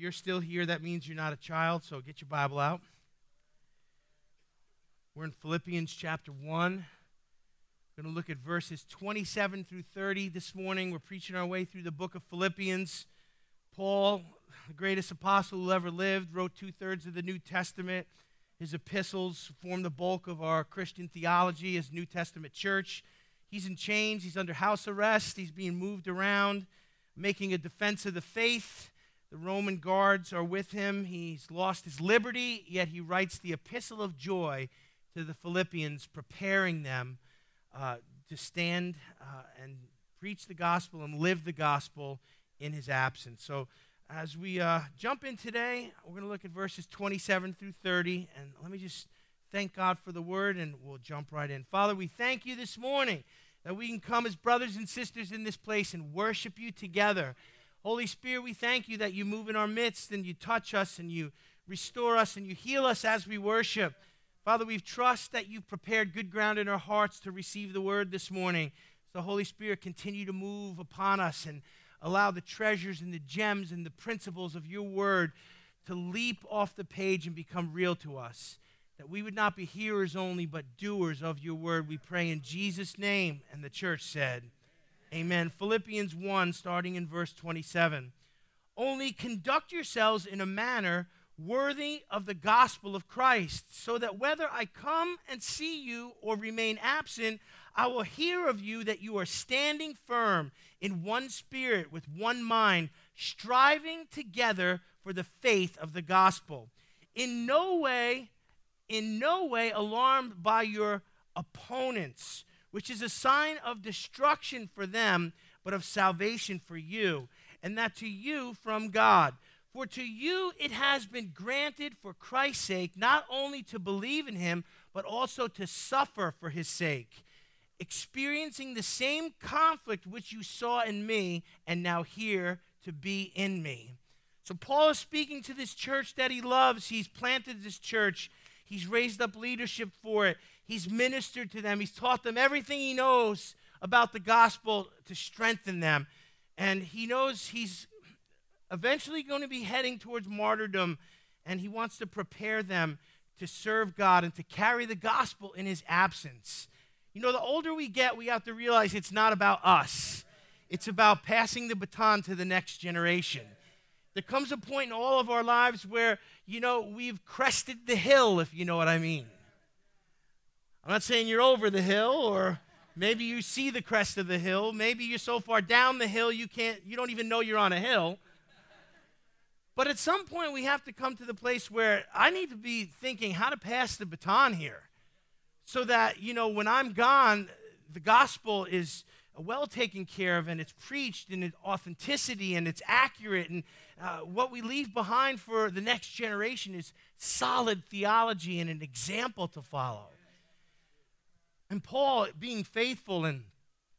you're still here, that means you're not a child, so get your Bible out. We're in Philippians chapter 1. We're going to look at verses 27 through 30 this morning. We're preaching our way through the book of Philippians. Paul, the greatest apostle who ever lived, wrote two-thirds of the New Testament. His epistles form the bulk of our Christian theology as New Testament church. He's in chains. He's under house arrest. He's being moved around, making a defense of the faith. The Roman guards are with him. He's lost his liberty, yet he writes the epistle of joy to the Philippians, preparing them to stand and preach the gospel and live the gospel in his absence. So as we jump in today, we're going to look at verses 27 through 30, and let me just thank God for the word, and we'll jump right in. Father, we thank you this morning that we can come as brothers and sisters in this place and worship you together. Holy Spirit, we thank you that you move in our midst and you touch us and you restore us and you heal us as we worship. Father, we trust that you've prepared good ground in our hearts to receive the word this morning. So Holy Spirit, continue to move upon us and allow the treasures and the gems and the principles of your word to leap off the page and become real to us. That we would not be hearers only, but doers of your word, we pray in Jesus' name. And the church said, amen. Philippians 1, starting in verse 27. Only conduct yourselves in a manner worthy of the gospel of Christ, so that whether I come and see you or remain absent, I will hear of you that you are standing firm in one spirit, with one mind, striving together for the faith of the gospel. In no way alarmed by your opponents, which is a sign of destruction for them, but of salvation for you, and that to you from God. For to you it has been granted for Christ's sake, not only to believe in him, but also to suffer for his sake, experiencing the same conflict which you saw in me and now hear to be in me. So Paul is speaking to this church that he loves. He's planted this church. He's raised up leadership for it. He's ministered to them. He's taught them everything he knows about the gospel to strengthen them. And he knows he's eventually going to be heading towards martyrdom, and he wants to prepare them to serve God and to carry the gospel in his absence. You know, the older we get, we have to realize it's not about us. It's about passing the baton to the next generation. There comes a point in all of our lives where, you know, we've crested the hill, if you know what I mean. I'm not saying you're over the hill, or maybe you see the crest of the hill. Maybe you're so far down the hill you don't even know you're on a hill. But at some point we have to come to the place where I need to be thinking how to pass the baton here so that, you know, when I'm gone, the gospel is well taken care of, and it's preached in its authenticity, and it's accurate, and what we leave behind for the next generation is solid theology and an example to follow. And Paul, being faithful and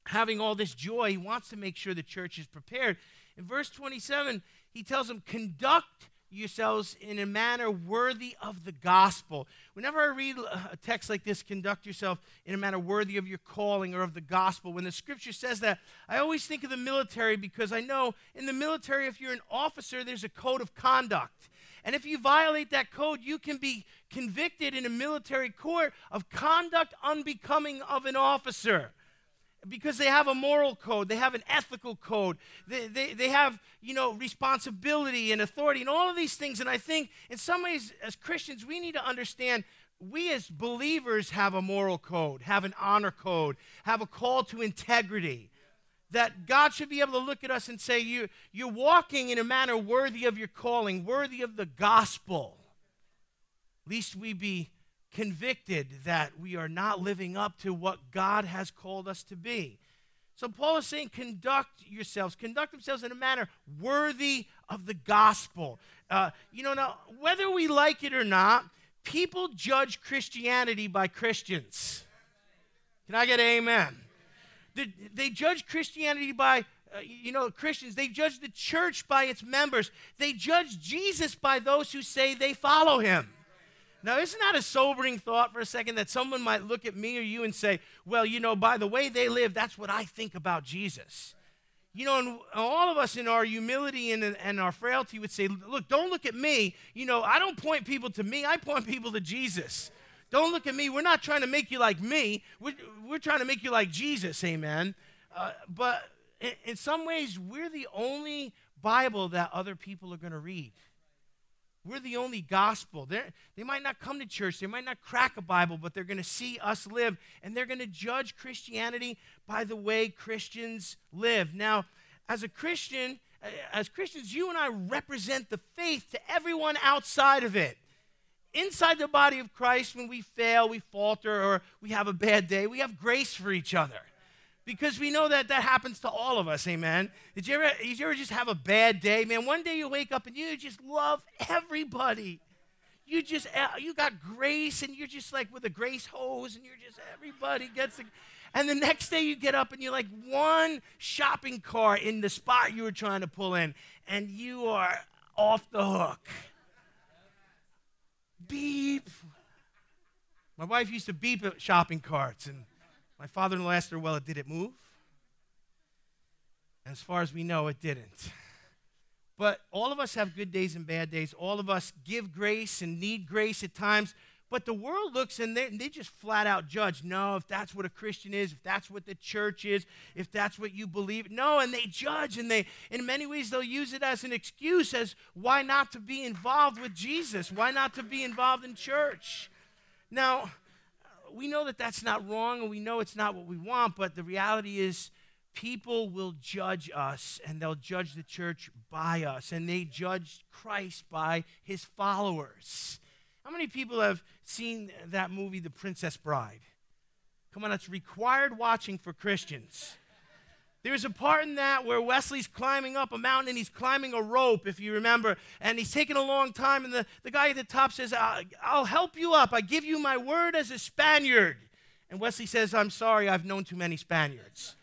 having all this joy, he wants to make sure the church is prepared. In verse 27, he tells them, conduct yourselves in a manner worthy of the gospel. Whenever I read a text like this, conduct yourself in a manner worthy of your calling or of the gospel, when the scripture says that, I always think of the military, because I know in the military, if you're an officer, there's a code of conduct. And if you violate that code, you can be convicted in a military court of conduct unbecoming of an officer. Because they have a moral code, they have an ethical code, they have, you know, responsibility and authority and all of these things. And I think in some ways as Christians, we need to understand we as believers have a moral code, have an honor code, have a call to integrity. That God should be able to look at us and say, you're walking in a manner worthy of your calling, worthy of the gospel. Lest we be convicted that we are not living up to what God has called us to be. So Paul is saying, conduct themselves in a manner worthy of the gospel. Now, whether we like it or not, people judge Christianity by Christians. Can I get an amen? They judge Christianity by Christians. They judge the church by its members. They judge Jesus by those who say they follow him. Now, isn't that a sobering thought for a second, that someone might look at me or you and say, well, you know, by the way they live, that's what I think about Jesus. You know, and all of us in our humility and our frailty would say, look, don't look at me. You know, I don't point people to me. I point people to Jesus. Don't look at me. We're not trying to make you like me. We're trying to make you like Jesus, amen. But in some ways, we're the only Bible that other people are going to read. We're the only gospel. They might not come to church. They might not crack a Bible, but they're going to see us live, and they're going to judge Christianity by the way Christians live. Now, as Christians, you and I represent the faith to everyone outside of it. Inside the body of Christ, when we fail, we falter, or we have a bad day, we have grace for each other. Because we know that happens to all of us, amen? Did you ever just have a bad day? Man, one day you wake up and you just love everybody. You got grace, and you're just like with a grace hose, and everybody gets it. And the next day you get up and you're like one shopping cart in the spot you were trying to pull in, and you are off the hook. Beep. My wife used to beep at shopping carts, and my father-in-law asked her, well, did it move? And as far as we know, it didn't. But all of us have good days and bad days. All of us give grace and need grace at times. But the world looks and they just flat out judge. No, if that's what a Christian is, if that's what the church is, if that's what you believe. No, and they judge, and they, in many ways, they'll use it as an excuse as why not to be involved with Jesus, why not to be involved in church. Now, we know that that's not wrong, and we know it's not what we want, but the reality is people will judge us, and they'll judge the church by us, and they judge Christ by his followers. How many people have seen that movie, The Princess Bride? Come on, that's required watching for Christians. There's a part in that where Wesley's climbing up a mountain, and he's climbing a rope, if you remember, and he's taking a long time, and the guy at the top says, I'll help you up. I give you my word as a Spaniard. And Wesley says, I'm sorry, I've known too many Spaniards.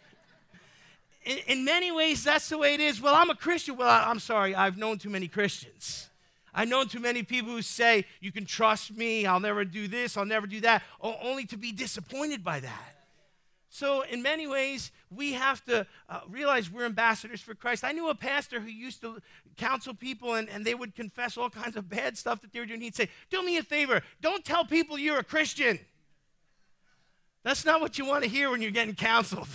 In many ways, that's the way it is. Well, I'm a Christian. Well, I'm sorry, I've known too many Christians. I've known too many people who say, you can trust me, I'll never do this, I'll never do that, only to be disappointed by that. So in many ways, we have to realize we're ambassadors for Christ. I knew a pastor who used to counsel people, and they would confess all kinds of bad stuff that they were doing. He'd say, do me a favor, don't tell people you're a Christian. That's not what you want to hear when you're getting counseled.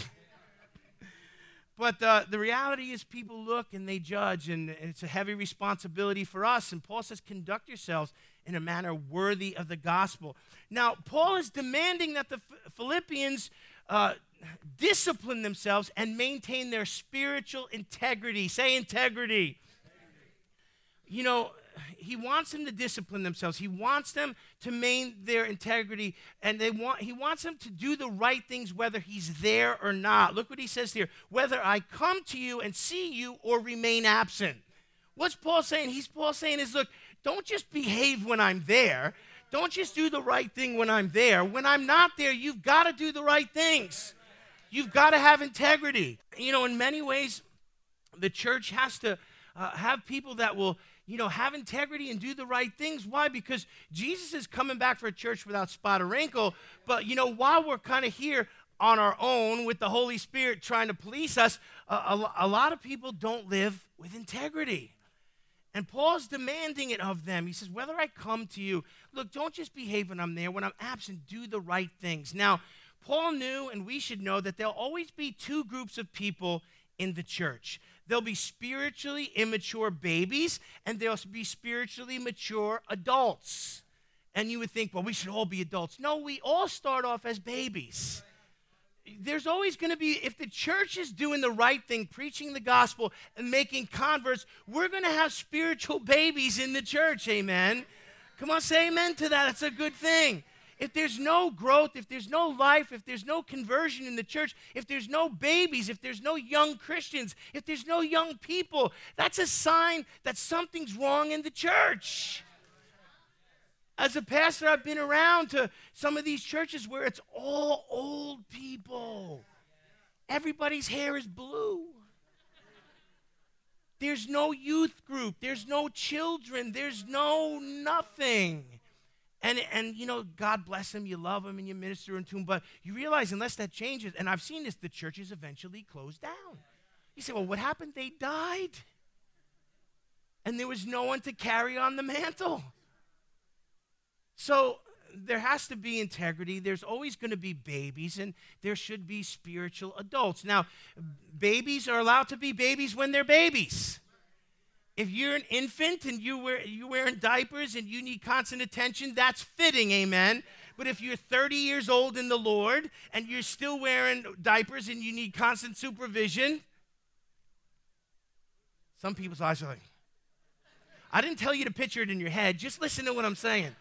But the reality is people look and they judge, and it's a heavy responsibility for us. And Paul says, conduct yourselves in a manner worthy of the gospel. Now, Paul is demanding that the Philippians discipline themselves and maintain their spiritual integrity. Say integrity. You know, he wants them to discipline themselves. He wants them to maintain their integrity, and he wants them to do the right things whether he's there or not. Look what he says here. Whether I come to you and see you or remain absent. What's Paul saying? Paul saying is, look, don't just behave when I'm there. Don't just do the right thing when I'm there. When I'm not there, you've got to do the right things. You've got to have integrity. You know, in many ways, the church has to have people that will, you know, have integrity and do the right things. Why? Because Jesus is coming back for a church without spot or wrinkle. But, you know, while we're kind of here on our own with the Holy Spirit trying to police us, a lot of people don't live with integrity. And Paul's demanding it of them. He says, whether I come to you, look, don't just behave when I'm there. When I'm absent, do the right things. Now, Paul knew, and we should know, that there'll always be two groups of people in the church. There'll be spiritually immature babies, and there'll be spiritually mature adults. And you would think, well, we should all be adults. No, we all start off as babies. There's always going to be, if the church is doing the right thing, preaching the gospel and making converts, we're going to have spiritual babies in the church, amen? Come on, say amen to that. It's a good thing. If there's no growth, if there's no life, if there's no conversion in the church, if there's no babies, if there's no young Christians, if there's no young people, that's a sign that something's wrong in the church. As a pastor, I've been around to some of these churches where it's all old people. Everybody's hair is blue. There's no youth group. There's no children. There's no nothing. And you know, God bless them. You love them and you minister to them. But you realize unless that changes, and I've seen this, the church is eventually closed down. You say, well, what happened? They died. And there was no one to carry on the mantle. So there has to be integrity. There's always going to be babies, and there should be spiritual adults. Now, babies are allowed to be babies when they're babies. If you're an infant and you're wearing diapers and you need constant attention, that's fitting, amen. But if you're 30 years old in the Lord and you're still wearing diapers and you need constant supervision, some people's eyes are like, I didn't tell you to picture it in your head. Just listen to what I'm saying.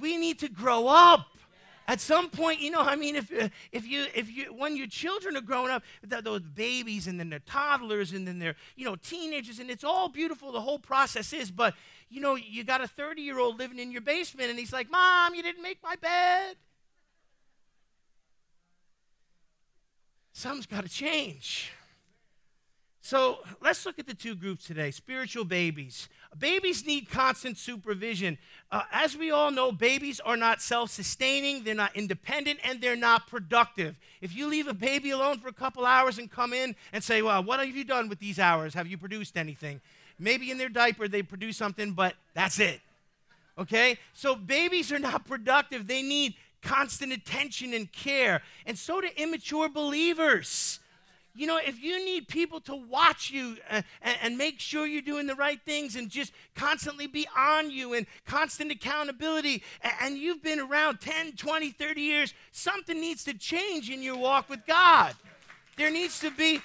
We need to grow up. At some point, you know, I mean, if you when your children are growing up, those babies and then they're toddlers and then they're, you know, teenagers, and it's all beautiful, the whole process is, but, you know, you got a 30-year-old living in your basement and he's like, Mom, you didn't make my bed. Something's got to change. So let's look at the two groups today, spiritual babies. Babies need constant supervision. As we all know, babies are not self-sustaining, they're not independent, and they're not productive. If you leave a baby alone for a couple hours and come in and say, well, what have you done with these hours? Have you produced anything? Maybe in their diaper they produce something, but that's it, okay? So babies are not productive. They need constant attention and care, and so do immature believers. You know, if you need people to watch you and make sure you're doing the right things and just constantly be on you and constant accountability, and you've been around 10, 20, 30 years, something needs to change in your walk with God. There needs to be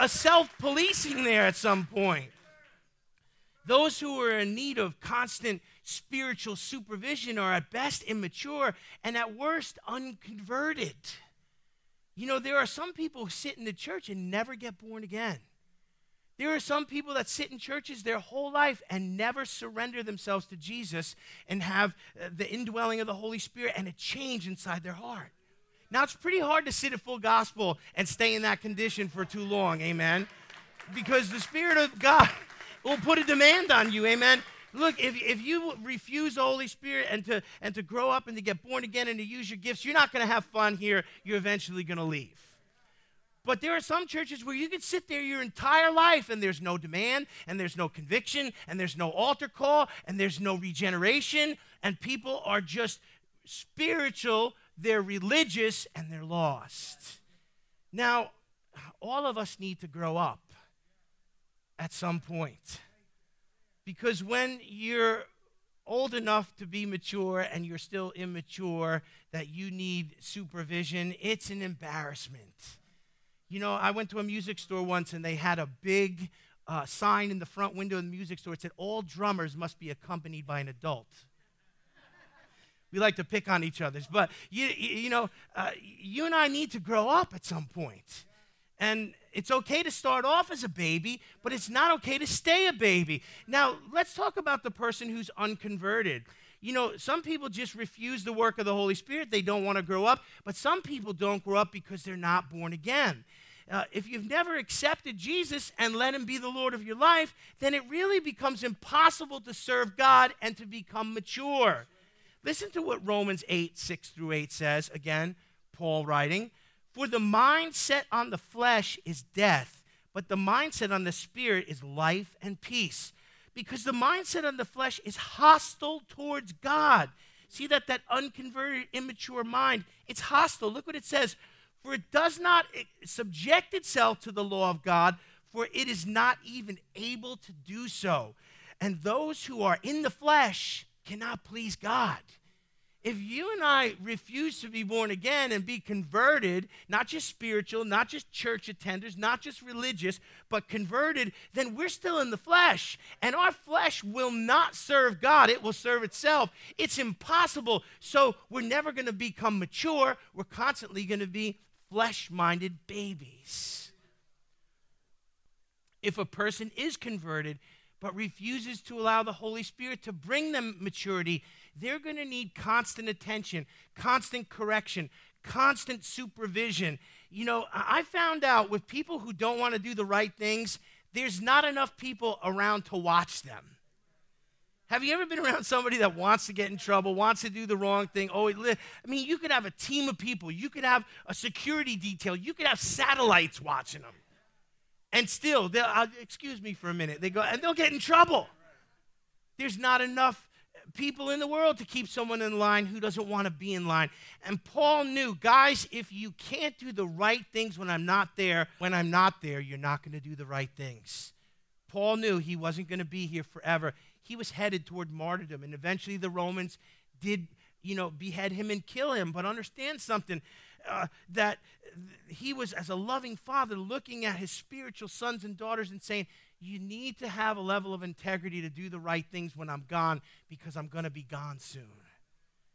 a self-policing there at some point. Those who are in need of constant spiritual supervision are at best immature and at worst unconverted. You know, there are some people who sit in the church and never get born again. There are some people that sit in churches their whole life and never surrender themselves to Jesus and have the indwelling of the Holy Spirit and a change inside their heart. Now, it's pretty hard to sit at Full Gospel and stay in that condition for too long, amen, because the Spirit of God will put a demand on you, amen. Look, if you refuse the Holy Spirit and to grow up and to get born again and to use your gifts, you're not going to have fun here. You're eventually going to leave. But there are some churches where you can sit there your entire life and there's no demand and there's no conviction and there's no altar call and there's no regeneration, and people are just spiritual, they're religious, and they're lost. Now, all of us need to grow up at some point. Because when you're old enough to be mature and you're still immature, that you need supervision, it's an embarrassment. You know, I went to a music store once and they had a big sign in the front window of the music store. It said, all drummers must be accompanied by an adult. We like to pick on each other. But, you know, you and I need to grow up at some point. And it's okay to start off as a baby, but it's not okay to stay a baby. Now, let's talk about the person who's unconverted. You know, some people just refuse the work of the Holy Spirit. They don't want to grow up, but some people don't grow up because they're not born again. If you've never accepted Jesus and let him be the Lord of your life, then it really becomes impossible to serve God and to become mature. Listen to what Romans 8, 6 through 8 says. Again, Paul writing, for the mindset on the flesh is death, but the mindset on the spirit is life and peace. Because the mindset on the flesh is hostile towards God. See that unconverted, immature mind, it's hostile. Look what it says. For it does not subject itself to the law of God, for it is not even able to do so. And those who are in the flesh cannot please God. If you and I refuse to be born again and be converted, not just spiritual, not just church attenders, not just religious, but converted, then we're still in the flesh. And our flesh will not serve God. It will serve itself. It's impossible. So we're never going to become mature. We're constantly going to be flesh-minded babies. If a person is converted but refuses to allow the Holy Spirit to bring them maturity, they're going to need constant attention, constant correction, constant supervision. You know, I found out with people who don't want to do the right things, there's not enough people around to watch them. Have you ever been around somebody that wants to get in trouble, wants to do the wrong thing? Oh, I mean, you could have a team of people. You could have a security detail. You could have satellites watching them. And still, they'll, excuse me for a minute, they go, and they'll get in trouble. There's not enough people in the world to keep someone in line who doesn't want to be in line. And Paul knew, guys, if you can't do the right things when I'm not there, you're not going to do the right things. Paul knew he wasn't going to be here forever. He was headed toward martyrdom, and eventually the Romans did, behead him and kill him. But understand something, that he was, as a loving father, looking at his spiritual sons and daughters and saying, you need to have a level of integrity to do the right things when I'm gone, because I'm going to be gone soon.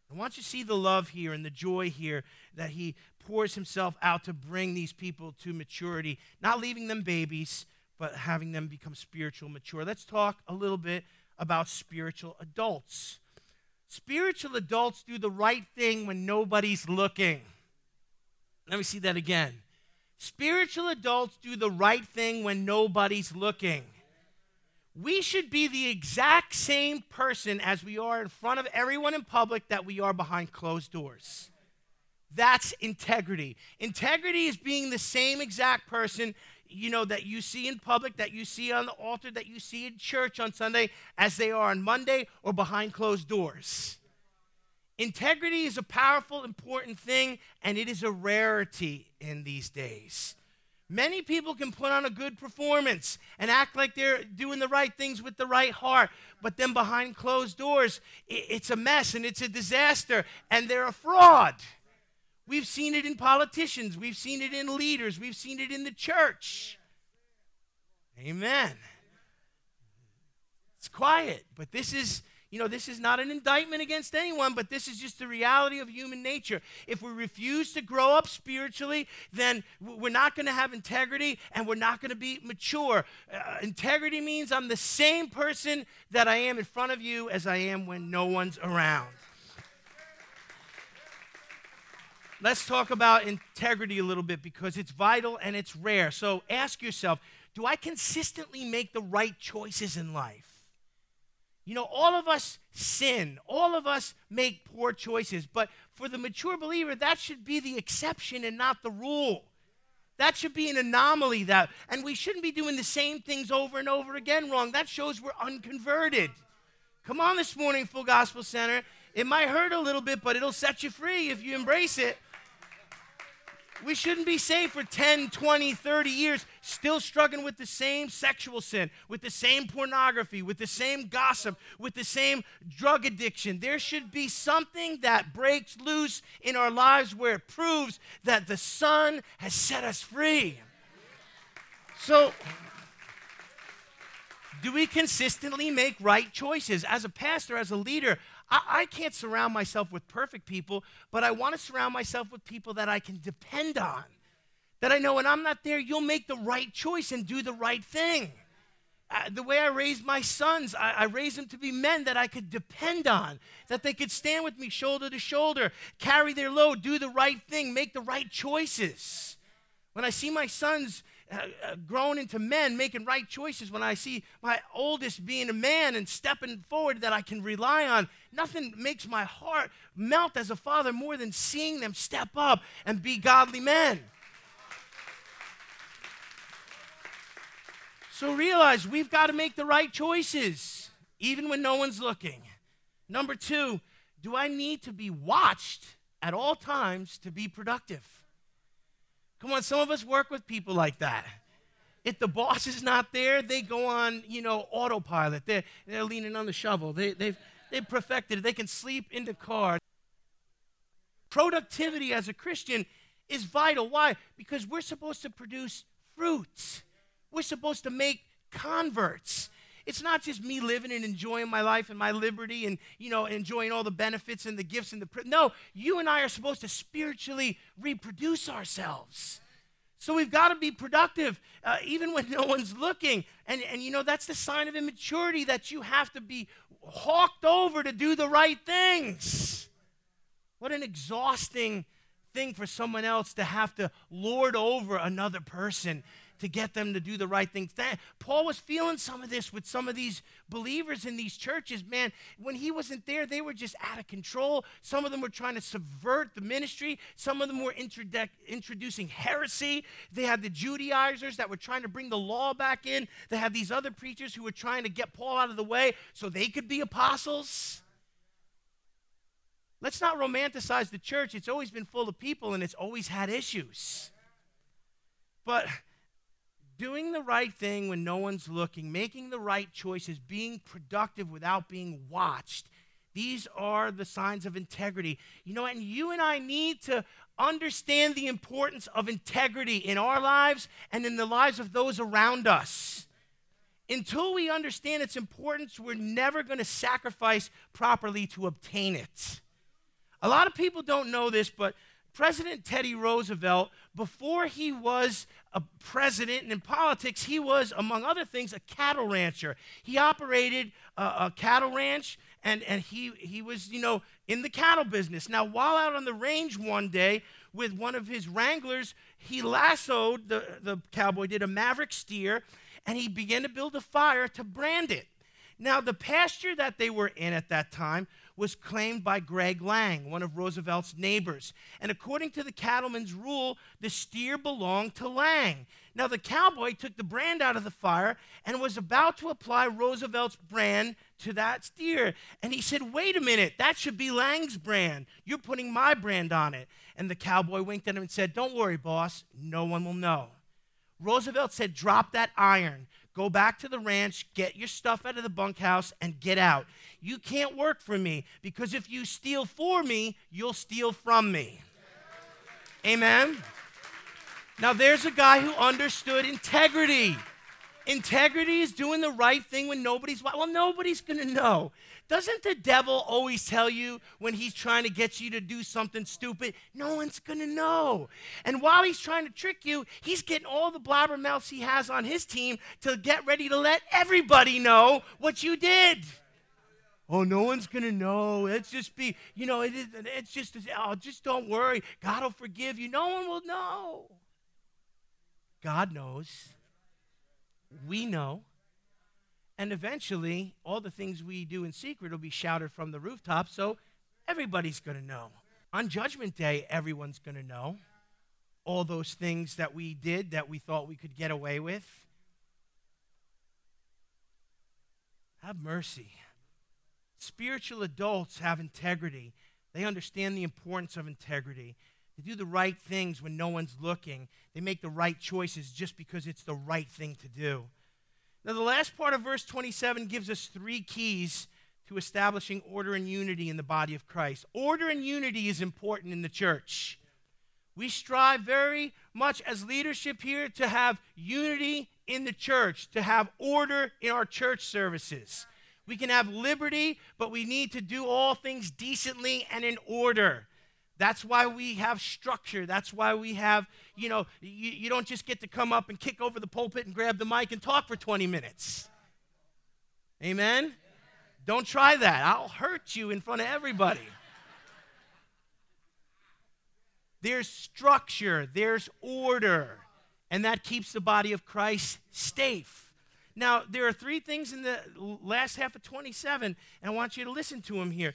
And once you see the love here and the joy here that he pours himself out to bring these people to maturity, not leaving them babies, but having them become spiritual mature. Let's talk a little bit about spiritual adults. Spiritual adults do the right thing when nobody's looking. Let me see that again. Spiritual adults do the right thing when nobody's looking. We should be the exact same person as we are in front of everyone in public that we are behind closed doors. That's integrity. Integrity is being the same exact person, that you see in public, that you see on the altar, that you see in church on Sunday, as they are on Monday or behind closed doors. Integrity is a powerful, important thing, and it is a rarity in these days. Many people can put on a good performance and act like they're doing the right things with the right heart, but then behind closed doors, it's a mess and it's a disaster, and they're a fraud. We've seen it in politicians. We've seen it in leaders. We've seen it in the church. Amen. It's quiet, but this is... this is not an indictment against anyone, but this is just the reality of human nature. If we refuse to grow up spiritually, then we're not going to have integrity and we're not going to be mature. Integrity means I'm the same person that I am in front of you as I am when no one's around. Let's talk about integrity a little bit, because it's vital and it's rare. So ask yourself, do I consistently make the right choices in life? All of us sin. All of us make poor choices. But for the mature believer, that should be the exception and not the rule. That should be an anomaly. And we shouldn't be doing the same things over and over again wrong. That shows we're unconverted. Come on this morning, Full Gospel Center. It might hurt a little bit, but it'll set you free if you embrace it. We shouldn't be saved for 10, 20, 30 years still struggling with the same sexual sin, with the same pornography, with the same gossip, with the same drug addiction. There should be something that breaks loose in our lives where it proves that the Son has set us free. So, do we consistently make right choices? As a pastor, as a leader, I can't surround myself with perfect people, but I want to surround myself with people that I can depend on, that I know when I'm not there, you'll make the right choice and do the right thing. The way I raised my sons, I raised them to be men that I could depend on, that they could stand with me shoulder to shoulder, carry their load, do the right thing, make the right choices. When I see my sons grown into men, making right choices, when I see my oldest being a man and stepping forward that I can rely on, nothing makes my heart melt as a father more than seeing them step up and be godly men. So realize we've got to make the right choices, even when no one's looking. Number two, do I need to be watched at all times to be productive? Come on, some of us work with people like that. If the boss is not there, they go on, autopilot. They're leaning on the shovel. They've perfected it. They can sleep in the car. Productivity as a Christian is vital. Why? Because we're supposed to produce fruits. We're supposed to make converts. It's not just me living and enjoying my life and my liberty and, enjoying all the benefits and the gifts and No, you and I are supposed to spiritually reproduce ourselves. So we've got to be productive even when no one's looking. And that's the sign of immaturity, that you have to be hawked over to do the right things. What an exhausting thing for someone else to have to lord over another person, to get them to do the right thing. Paul was feeling some of this with some of these believers in these churches, man. When he wasn't there, they were just out of control. Some of them were trying to subvert the ministry. Some of them were introducing heresy. They had the Judaizers that were trying to bring the law back in. They had these other preachers who were trying to get Paul out of the way so they could be apostles. Let's not romanticize the church. It's always been full of people, and it's always had issues. But doing the right thing when no one's looking, making the right choices, being productive without being watched, these are the signs of integrity. You know, and you and I need to understand the importance of integrity in our lives and in the lives of those around us. Until we understand its importance, we're never going to sacrifice properly to obtain it. A lot of people don't know this, but President Teddy Roosevelt, before he was a president and in politics, he was, among other things, a cattle rancher. He operated a cattle ranch, and he was, you know, in the cattle business. Now, while out on the range one day with one of his wranglers, he lassoed, the cowboy did, a maverick steer, and he began to build a fire to brand it. Now, the pasture that they were in at that time was claimed by Greg Lang, one of Roosevelt's neighbors. And according to the cattleman's rule, the steer belonged to Lang. Now, the cowboy took the brand out of the fire and was about to apply Roosevelt's brand to that steer. And he said, "Wait a minute, that should be Lang's brand. You're putting my brand on it." And the cowboy winked at him and said, "Don't worry, boss, no one will know." Roosevelt said, "Drop that iron. Go back to the ranch, get your stuff out of the bunkhouse, and get out. You can't work for me, because if you steal for me, you'll steal from me." Amen? Now, there's a guy who understood integrity. Integrity is doing the right thing when nobody's watching. Well, nobody's going to know. Doesn't the devil always tell you when he's trying to get you to do something stupid? No one's going to know. And while he's trying to trick you, he's getting all the blabbermouths he has on his team to get ready to let everybody know what you did. Oh, no one's going to know. It's just be, you know, it's just, oh, just don't worry. God will forgive you. No one will know. God knows. We know, and eventually all the things we do in secret will be shouted from the rooftop, so everybody's going to know. On Judgment Day, everyone's going to know all those things that we did that we thought we could get away with. Have mercy. Spiritual adults have integrity. They understand the importance of integrity. They do the right things when no one's looking. They make the right choices just because it's the right thing to do. Now, the last part of verse 27 gives us three keys to establishing order and unity in the body of Christ. Order and unity is important in the church. We strive very much as leadership here to have unity in the church, to have order in our church services. We can have liberty, but we need to do all things decently and in order. That's why we have structure. That's why we have, you know, you don't just get to come up and kick over the pulpit and grab the mic and talk for 20 minutes. Amen? Yeah. Don't try that. I'll hurt you in front of everybody. There's structure. There's order. And that keeps the body of Christ safe. Now, there are three things in the last half of 27, and I want you to listen to them here,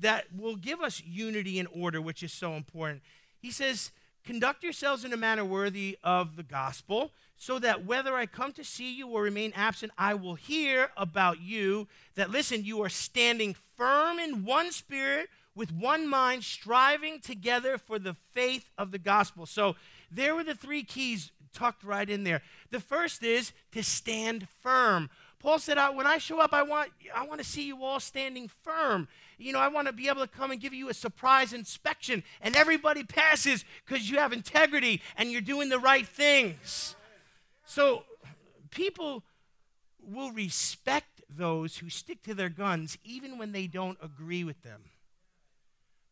that will give us unity and order, which is so important. He says, "Conduct yourselves in a manner worthy of the gospel, so that whether I come to see you or remain absent, I will hear about you, that, listen, you are standing firm in one spirit, with one mind, striving together for the faith of the gospel." So there were the three keys tucked right in there. The first is to stand firm. Paul said, when I show up, I want to see you all standing firm. You know, I want to be able to come and give you a surprise inspection, and everybody passes because you have integrity and you're doing the right things. So people will respect those who stick to their guns even when they don't agree with them.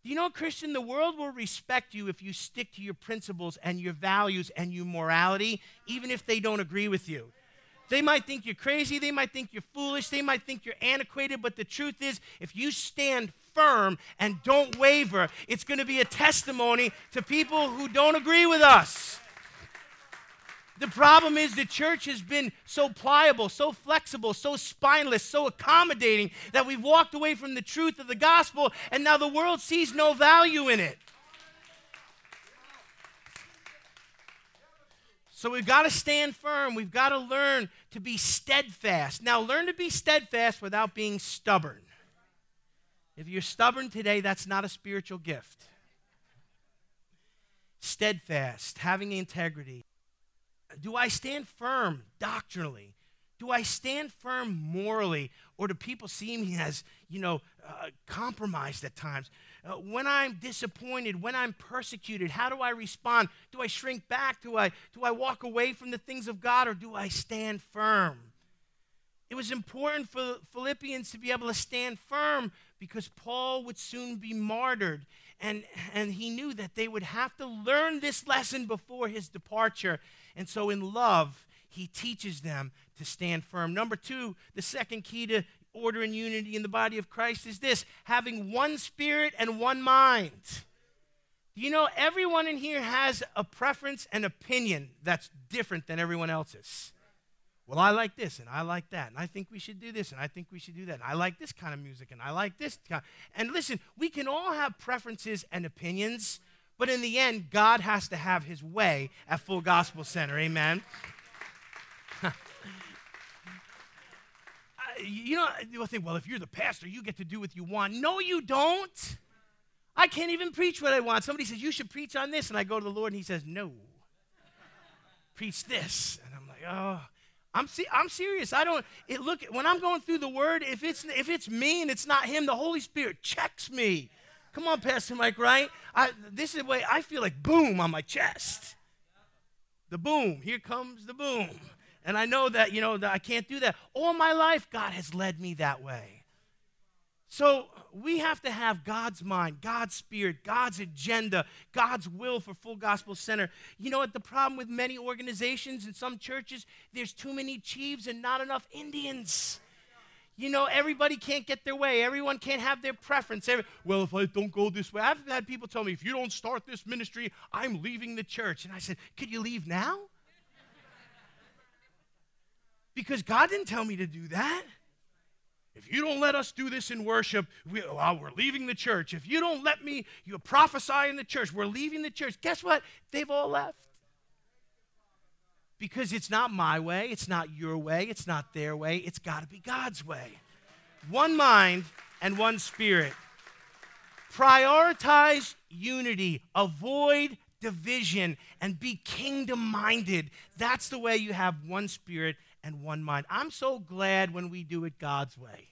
You know, Christian, the world will respect you if you stick to your principles and your values and your morality, even if they don't agree with you. They might think you're crazy. They might think you're foolish. They might think you're antiquated. But the truth is, if you stand firm and don't waver, it's going to be a testimony to people who don't agree with us. The problem is the church has been so pliable, so flexible, so spineless, so accommodating that we've walked away from the truth of the gospel, and now the world sees no value in it. So we've got to stand firm. We've got to learn to be steadfast. Now, learn to be steadfast without being stubborn. If you're stubborn today, that's not a spiritual gift. Steadfast, having integrity. Do I stand firm doctrinally? Do I stand firm morally? Or do people see me as, compromised at times? When I'm disappointed, when I'm persecuted, how do I respond? Do I shrink back? Do I walk away from the things of God, or do I stand firm? It was important for Philippians to be able to stand firm because Paul would soon be martyred, and he knew that they would have to learn this lesson before his departure. And so in love, he teaches them to stand firm. Number two, the second key to order and unity in the body of Christ is this: having one spirit and one mind. You know, everyone in here has a preference and opinion that's different than everyone else's. Well, I like this, and I like that, and I think we should do this, and I think we should do that, and I like this kind of music, and I like this kind. And listen, we can all have preferences and opinions, but in the end, God has to have his way at Full Gospel Center. Amen. You'll think, well, if you're the pastor, you get to do what you want. No, you don't. I can't even preach what I want. Somebody says, you should preach on this. And I go to the Lord, and he says, no. Preach this. And I'm like, oh. I'm serious. When I'm going through the word, if it's me and it's not him, the Holy Spirit checks me. Come on, Pastor Mike, right? This is the way I feel, like boom on my chest. The boom. Here comes the boom. And I know that, that I can't do that. All my life, God has led me that way. So we have to have God's mind, God's spirit, God's agenda, God's will for Full Gospel Center. You know what the problem with many organizations and some churches? There's too many chiefs and not enough Indians. Everybody can't get their way. Everyone can't have their preference. Well, if I don't go this way. I've had people tell me, if you don't start this ministry, I'm leaving the church. And I said, could you leave now? Because God didn't tell me to do that. If you don't let us do this in worship, we're leaving the church. If you don't let me, you prophesy in the church, we're leaving the church. Guess what? They've all left. Because it's not my way, it's not your way, it's not their way, it's got to be God's way. One mind and one spirit. Prioritize unity. Avoid division and be kingdom-minded. That's the way you have one spirit and one mind. I'm so glad when we do it God's way.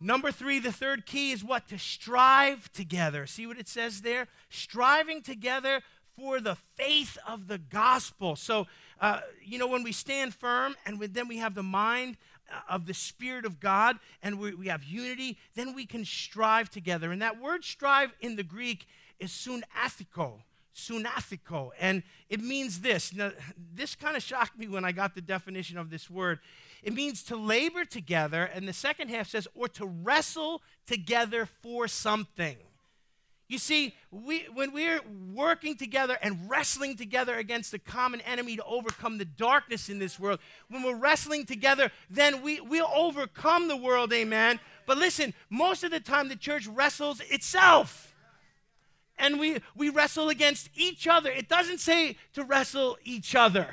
Number three, the third key is what? To strive together. See what it says there? Striving together for the faith of the gospel. So, when we stand firm and then we have the mind of the Spirit of God and we have unity, then we can strive together. And that word strive in the Greek is sunathiko, and it means this. Now, this kind of shocked me when I got the definition of this word. It means to labor together, and the second half says, or to wrestle together for something. You see, when we're working together and wrestling together against the common enemy to overcome the darkness in this world, when we're wrestling together, then we'll overcome the world, amen. But listen, most of the time the church wrestles itself. And we wrestle against each other. It doesn't say to wrestle each other.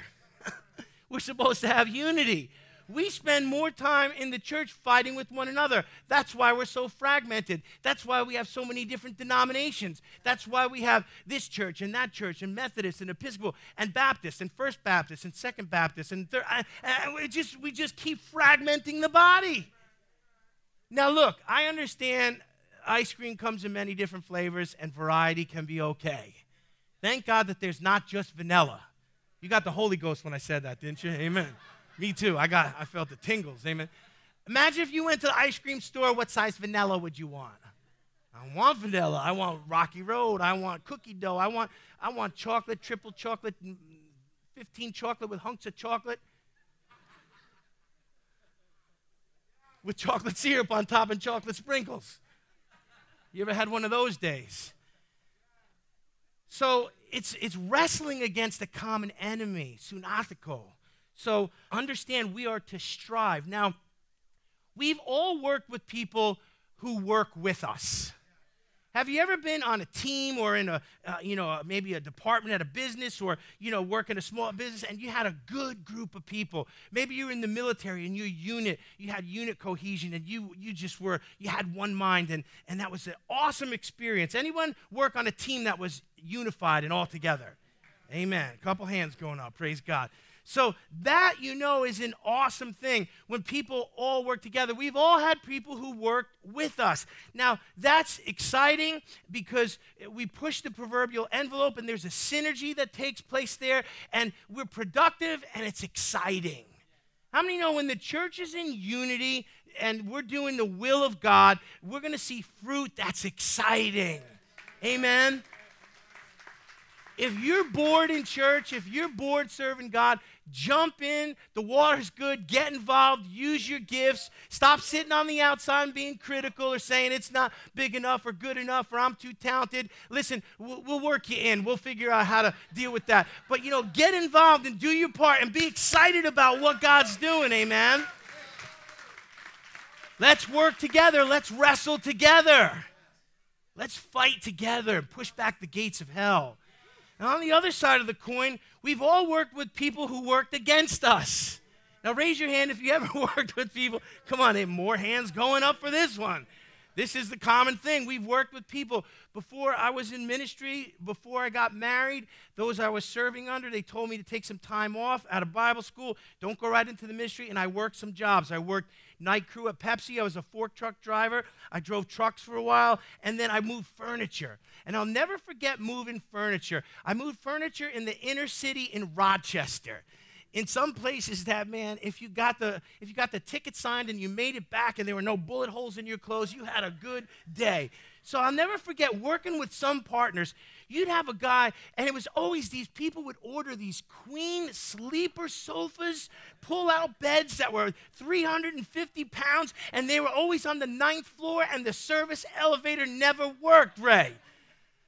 We're supposed to have unity. We spend more time in the church fighting with one another. That's why we're so fragmented. That's why we have so many different denominations. That's why we have this church and that church and Methodist and Episcopal and Baptist and First Baptist and Second Baptist and Third. And we just keep fragmenting the body. Now look, I understand. Ice cream comes in many different flavors, and variety can be okay. Thank God that there's not just vanilla. You got the Holy Ghost when I said that, didn't you? Amen. Me too. I felt the tingles. Amen. Imagine if you went to the ice cream store, what size vanilla would you want? I want vanilla. I want Rocky Road. I want cookie dough. I want chocolate, triple chocolate, 15 chocolate with hunks of chocolate. With chocolate syrup on top and chocolate sprinkles. You ever had one of those days? So It's wrestling against a common enemy, sunatiko. So understand we are to strive. Now, we've all worked with people who work with us. Have you ever been on a team or in maybe a department at a business or, working a small business and you had a good group of people? Maybe you were in the military and your unit, you had unit cohesion and you had one mind and that was an awesome experience. Anyone work on a team that was unified and all together? Amen. A couple hands going up. Praise God. So that, is an awesome thing when people all work together. We've all had people who work with us. Now, that's exciting because we push the proverbial envelope and there's a synergy that takes place there and we're productive and it's exciting. How many know when the church is in unity and we're doing the will of God, we're going to see fruit that's exciting? Amen. If you're bored in church, if you're bored serving God, jump in. The water's good. Get involved. Use your gifts. Stop sitting on the outside and being critical or saying it's not big enough or good enough or I'm too talented. Listen, we'll work you in. We'll figure out how to deal with that. But, get involved and do your part and be excited about what God's doing. Amen. Let's work together. Let's wrestle together. Let's fight together and push back the gates of hell. And on the other side of the coin, we've all worked with people who worked against us. Now, raise your hand if you ever worked with people. Come on, more hands going up for this one. This is the common thing. We've worked with people. Before I was in ministry, before I got married, those I was serving under, they told me to take some time off out of Bible school. Don't go right into the ministry. And I worked some jobs. I worked night crew at Pepsi. I was a fork truck driver. I drove trucks for a while. And then I moved furniture. And I'll never forget moving furniture. I moved furniture in the inner city in Rochester. In some places that, man, if you got the ticket signed and you made it back and there were no bullet holes in your clothes, you had a good day. So I'll never forget working with some partners. You'd have a guy, and it was always these people would order these queen sleeper sofas, pull-out beds that were 350 pounds, and they were always on the 9th floor, and the service elevator never worked, Ray.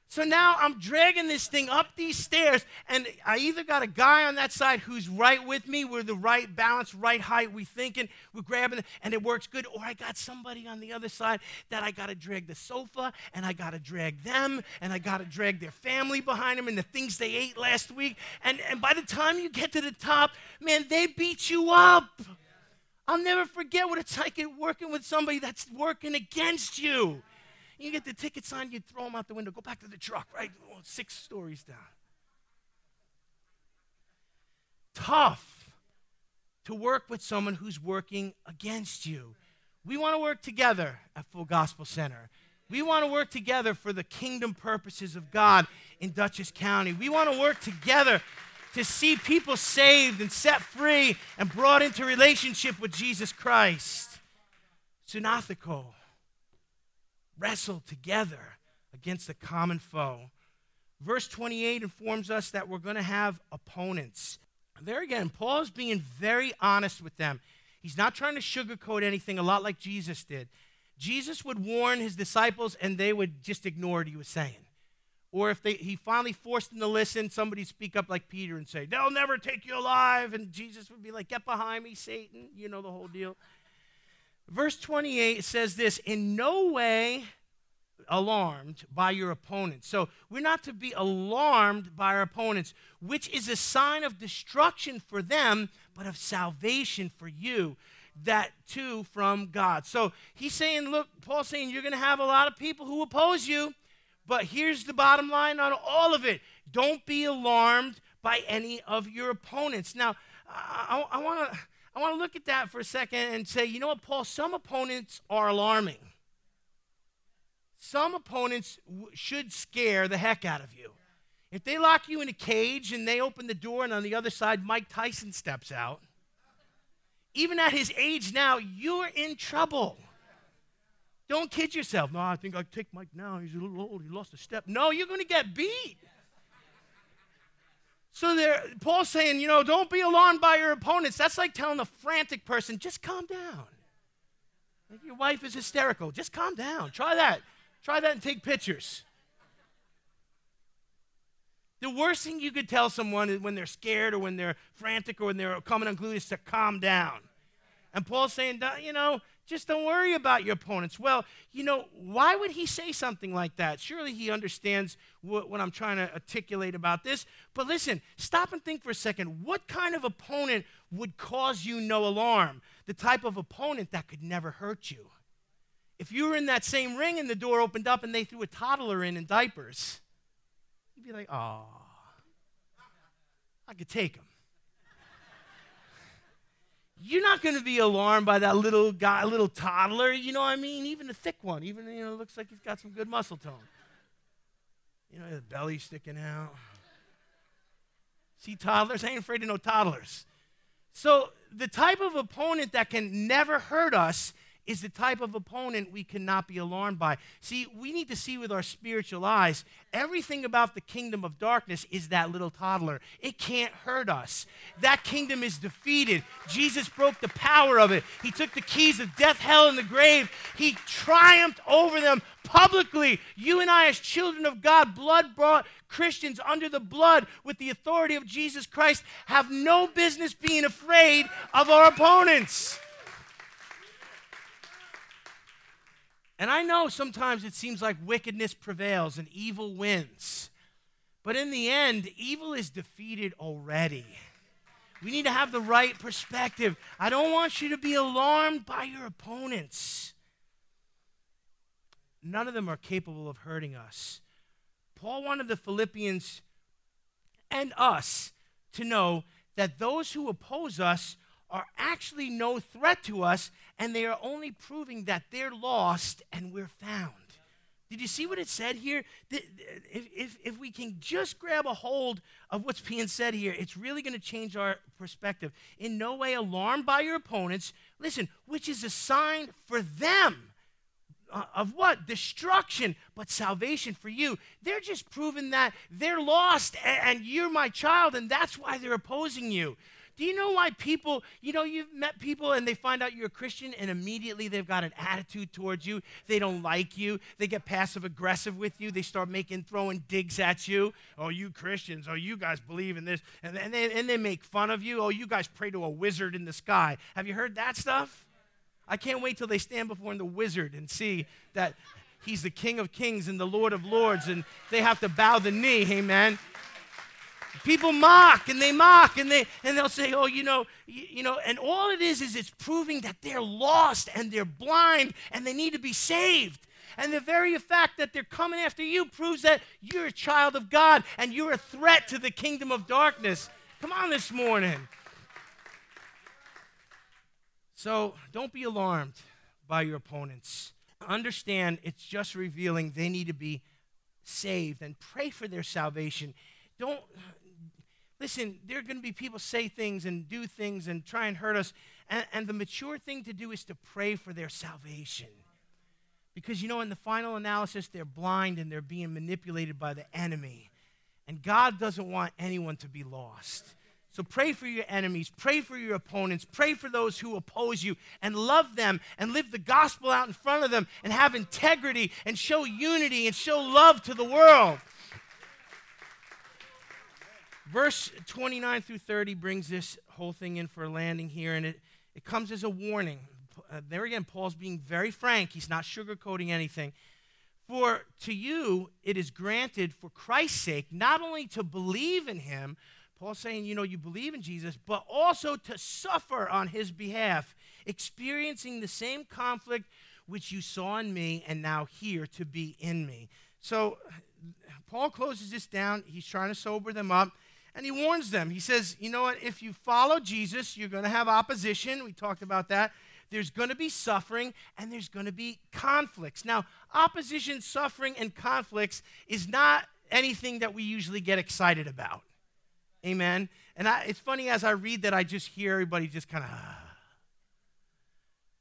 So now I'm dragging this thing up these stairs, and I either got a guy on that side who's right with me, we're the right balance, right height, we thinking, we're grabbing it, and it works good, or I got somebody on the other side that I got to drag the sofa, and I got to drag them, and I got to drag their family behind them and the things they ate last week, and by the time you get to the top, man, they beat you up. I'll never forget what it's like working with somebody that's working against you. You get the ticket signed, you throw them out the window, go back to the truck, right? 6 stories down. Tough to work with someone who's working against you. We want to work together at Full Gospel Center. We want to work together for the kingdom purposes of God in Dutchess County. We want to work together to see people saved and set free and brought into relationship with Jesus Christ. Sunathico. Wrestle together against a common foe. Verse 28 informs us that we're going to have opponents. There again, Paul's being very honest with them. He's not trying to sugarcoat anything, a lot like Jesus did. Jesus would warn his disciples, and they would just ignore what he was saying. Or if he finally forced them to listen, somebody would speak up like Peter and say, "They'll never take you alive." And Jesus would be like, "Get behind me, Satan." The whole deal. Verse 28 says this, "In no way alarmed by your opponents." So we're not to be alarmed by our opponents, which is a sign of destruction for them, but of salvation for you, that too from God. So he's saying, look, Paul's saying you're going to have a lot of people who oppose you, but here's the bottom line on all of it. Don't be alarmed by any of your opponents. Now, I want to look at that for a second and say, you know what, Paul, some opponents are alarming. Some opponents should scare the heck out of you. If they lock you in a cage and they open the door and on the other side Mike Tyson steps out, even at his age now, you're in trouble. Don't kid yourself. "No, I think I'll take Mike now. He's a little old. He lost a step." No, you're going to get beat. So Paul's saying, don't be alarmed by your opponents. That's like telling a frantic person, just calm down. Like your wife is hysterical. Just calm down. Try that. Try that and take pictures. The worst thing you could tell someone is when they're scared or when they're frantic or when they're coming unglued is to calm down. And Paul's saying, you know, just don't worry about your opponents. Well, you know, why would he say something like that? Surely he understands what I'm trying to articulate about this. But listen, stop and think for a second. What kind of opponent would cause you no alarm? The type of opponent that could never hurt you. If you were in that same ring and the door opened up and they threw a toddler in diapers, you'd be like, oh, I could take him. You're not going to be alarmed by that little guy, little toddler, you know what I mean? Even a thick one, even, you know, looks like he's got some good muscle tone. You know, his belly sticking out. See, toddlers? I ain't afraid of no toddlers. So the type of opponent that can never hurt us is the type of opponent we cannot be alarmed by. See, we need to see with our spiritual eyes, everything about the kingdom of darkness is that little toddler. It can't hurt us. That kingdom is defeated. Jesus broke the power of it. He took the keys of death, hell, and the grave. He triumphed over them publicly. You and I as children of God, blood-bought Christians under the blood with the authority of Jesus Christ, have no business being afraid of our opponents. And I know sometimes it seems like wickedness prevails and evil wins. But in the end, evil is defeated already. We need to have the right perspective. I don't want you to be alarmed by your opponents. None of them are capable of hurting us. Paul wanted the Philippians and us to know that those who oppose us are actually no threat to us, and they are only proving that they're lost and we're found. Did you see what it said here? If we can just grab a hold of what's being said here, it's really going to change our perspective. In no way alarmed by your opponents, listen, which is a sign for them of what? Destruction, but salvation for you. They're just proving that they're lost and you're my child, and that's why they're opposing you. Do you know why people, you know, you've met people and they find out you're a Christian and immediately they've got an attitude towards you. They don't like you. They get passive aggressive with you. They start throwing digs at you. Oh, you Christians. Oh, you guys believe in this. And they make fun of you. Oh, you guys pray to a wizard in the sky. Have you heard that stuff? I can't wait till they stand before the wizard and see that he's the King of Kings and the Lord of Lords and they have to bow the knee. Amen. People mock and they mock and they'll say, oh, you know, and all it is it's proving that they're lost and they're blind and they need to be saved. And the very fact that they're coming after you proves that you're a child of God and you're a threat to the kingdom of darkness. Come on this morning. So don't be alarmed by your opponents. Understand it's just revealing they need to be saved and pray for their salvation. Don't. Listen, there are going to be people say things and do things and try and hurt us, and the mature thing to do is to pray for their salvation. Because, you know, in the final analysis, they're blind and they're being manipulated by the enemy. And God doesn't want anyone to be lost. So pray for your enemies, pray for your opponents, pray for those who oppose you, and love them, and live the gospel out in front of them, and have integrity, and show unity, and show love to the world. Verse 29 through 30 brings this whole thing in for a landing here, and it comes as a warning. There again, Paul's being very frank. He's not sugarcoating anything. For to you it is granted for Christ's sake not only to believe in him, Paul's saying, you know, you believe in Jesus, but also to suffer on his behalf, experiencing the same conflict which you saw in me and now hear to be in me. So Paul closes this down. He's trying to sober them up. And he warns them. He says, you know what? If you follow Jesus, you're going to have opposition. We talked about that. There's going to be suffering, and there's going to be conflicts. Now, opposition, suffering, and conflicts is not anything that we usually get excited about. Amen? And it's funny, as I read that, I just hear everybody just kind of,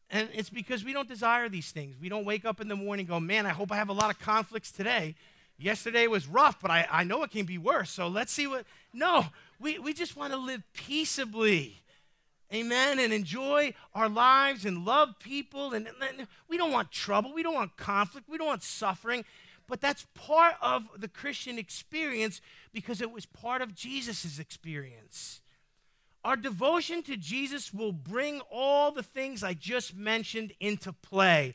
And it's because we don't desire these things. We don't wake up in the morning and go, man, I hope I have a lot of conflicts today. Yesterday was rough, but I know it can be worse, so let's see what... No, we just want to live peaceably, amen, and enjoy our lives and love people. And we don't want trouble. We don't want conflict. We don't want suffering. But that's part of the Christian experience because it was part of Jesus' experience. Our devotion to Jesus will bring all the things I just mentioned into play.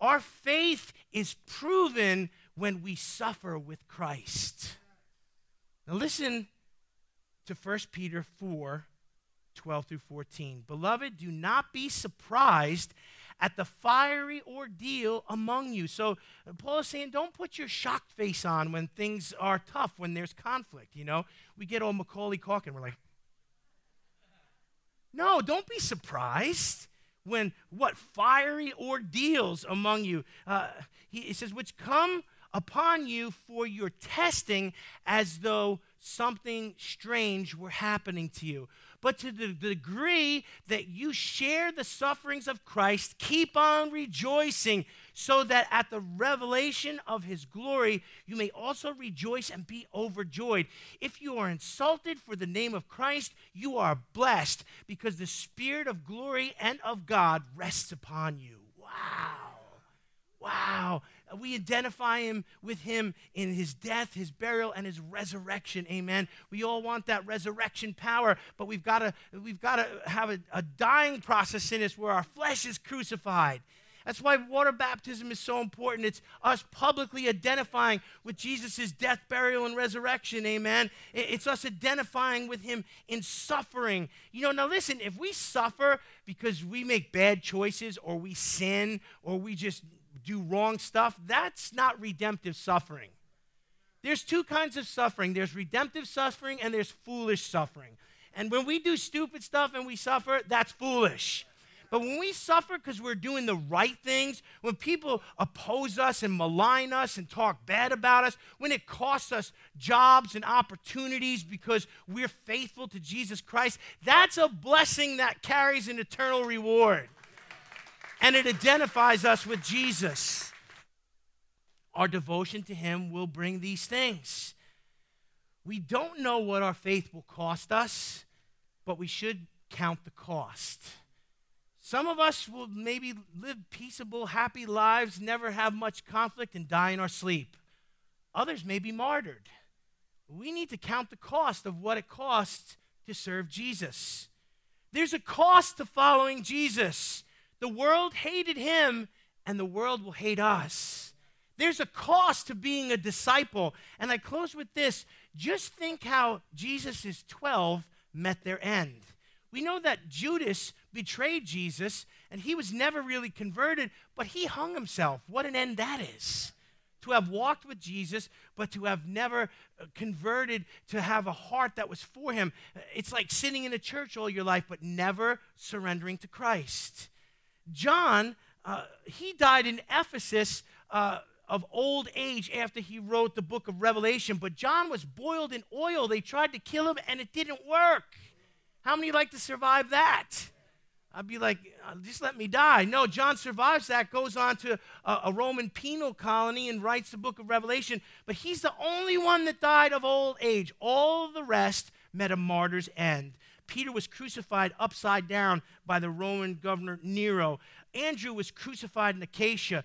Our faith is proven when we suffer with Christ. Now listen to 1 Peter 4, 12 through 14. Beloved, do not be surprised at the fiery ordeal among you. So Paul is saying, don't put your shocked face on when things are tough, when there's conflict, you know. We get all Macaulay Culkin, we're like, no, don't be surprised when, what, fiery ordeals among you. He says, which come upon you for your testing as though something strange were happening to you. But to the degree that you share the sufferings of Christ, keep on rejoicing so that at the revelation of his glory, you may also rejoice and be overjoyed. If you are insulted for the name of Christ, you are blessed because the spirit of glory and of God rests upon you. Wow. We identify him with him in his death, his burial, and his resurrection. Amen. We all want that resurrection power, but we've got to have a dying process in us where our flesh is crucified. That's why water baptism is so important. It's us publicly identifying with Jesus' death, burial, and resurrection. Amen. It's us identifying with him in suffering. You know, now listen, if we suffer because we make bad choices or we sin or we just do wrong stuff, that's not redemptive suffering. There's two kinds of suffering. There's redemptive suffering and there's foolish suffering. And when we do stupid stuff and we suffer, that's foolish. But when we suffer because we're doing the right things, when people oppose us and malign us and talk bad about us, when it costs us jobs and opportunities because we're faithful to Jesus Christ, that's a blessing that carries an eternal reward. And it identifies us with Jesus. Our devotion to him will bring these things. We don't know what our faith will cost us, but we should count the cost. Some of us will maybe live peaceable, happy lives, never have much conflict, and die in our sleep. Others may be martyred. We need to count the cost of what it costs to serve Jesus. There's a cost to following Jesus. The world hated him, and the world will hate us. There's a cost to being a disciple. And I close with this. Just think how Jesus' 12 met their end. We know that Judas betrayed Jesus, and he was never really converted, but he hung himself. What an end that is. To have walked with Jesus, but to have never converted, to have a heart that was for him. It's like sitting in a church all your life, but never surrendering to Christ. John, he died in Ephesus of old age after he wrote the book of Revelation. But John was boiled in oil. They tried to kill him, and it didn't work. How many like to survive that? I'd be like, just let me die. No, John survives that, goes on to a Roman penal colony and writes the book of Revelation. But he's the only one that died of old age. All the rest met a martyr's end. Peter was crucified upside down by the Roman governor Nero. Andrew was crucified in Acacia.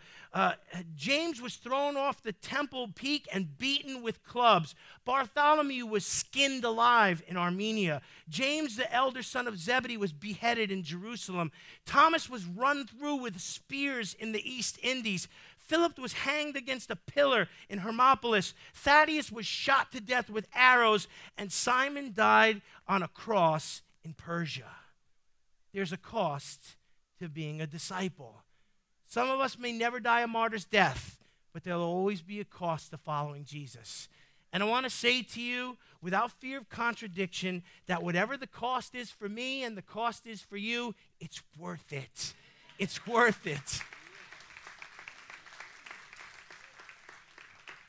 James was thrown off the temple peak and beaten with clubs. Bartholomew was skinned alive in Armenia. James, the elder son of Zebedee, was beheaded in Jerusalem. Thomas was run through with spears in the East Indies. Philip was hanged against a pillar in Hermopolis. Thaddeus was shot to death with arrows, and Simon died on a cross in Persia. There's a cost to being a disciple. Some of us may never die a martyr's death, but there'll always be a cost to following Jesus. And I want to say to you, without fear of contradiction, that whatever the cost is for me and the cost is for you, it's worth it. It's worth it.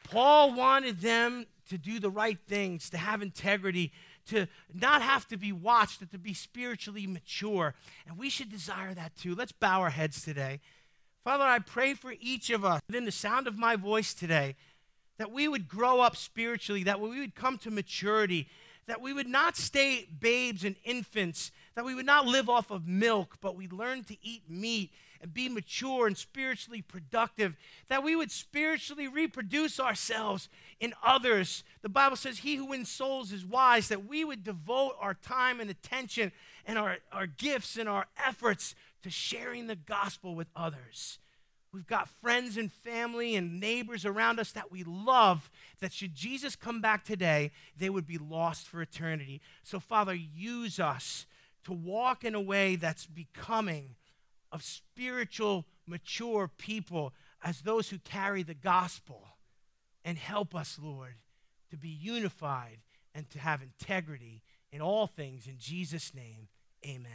Paul wanted them to do the right things, to have integrity, to not have to be watched, but to be spiritually mature. And we should desire that too. Let's bow our heads today. Father, I pray for each of us within the sound of my voice today, that we would grow up spiritually, that we would come to maturity, that we would not stay babes and infants, that we would not live off of milk, but we learn to eat meat and be mature and spiritually productive, that we would spiritually reproduce ourselves in others. The Bible says, he who wins souls is wise, that we would devote our time and attention and our gifts and our efforts to sharing the gospel with others. We've got friends and family and neighbors around us that we love, that should Jesus come back today, they would be lost for eternity. So, Father, use us to walk in a way that's becoming of spiritual, mature people as those who carry the gospel. And help us, Lord, to be unified and to have integrity in all things. In Jesus' name, amen.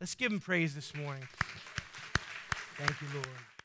Let's give him praise this morning. Thank you, Lord.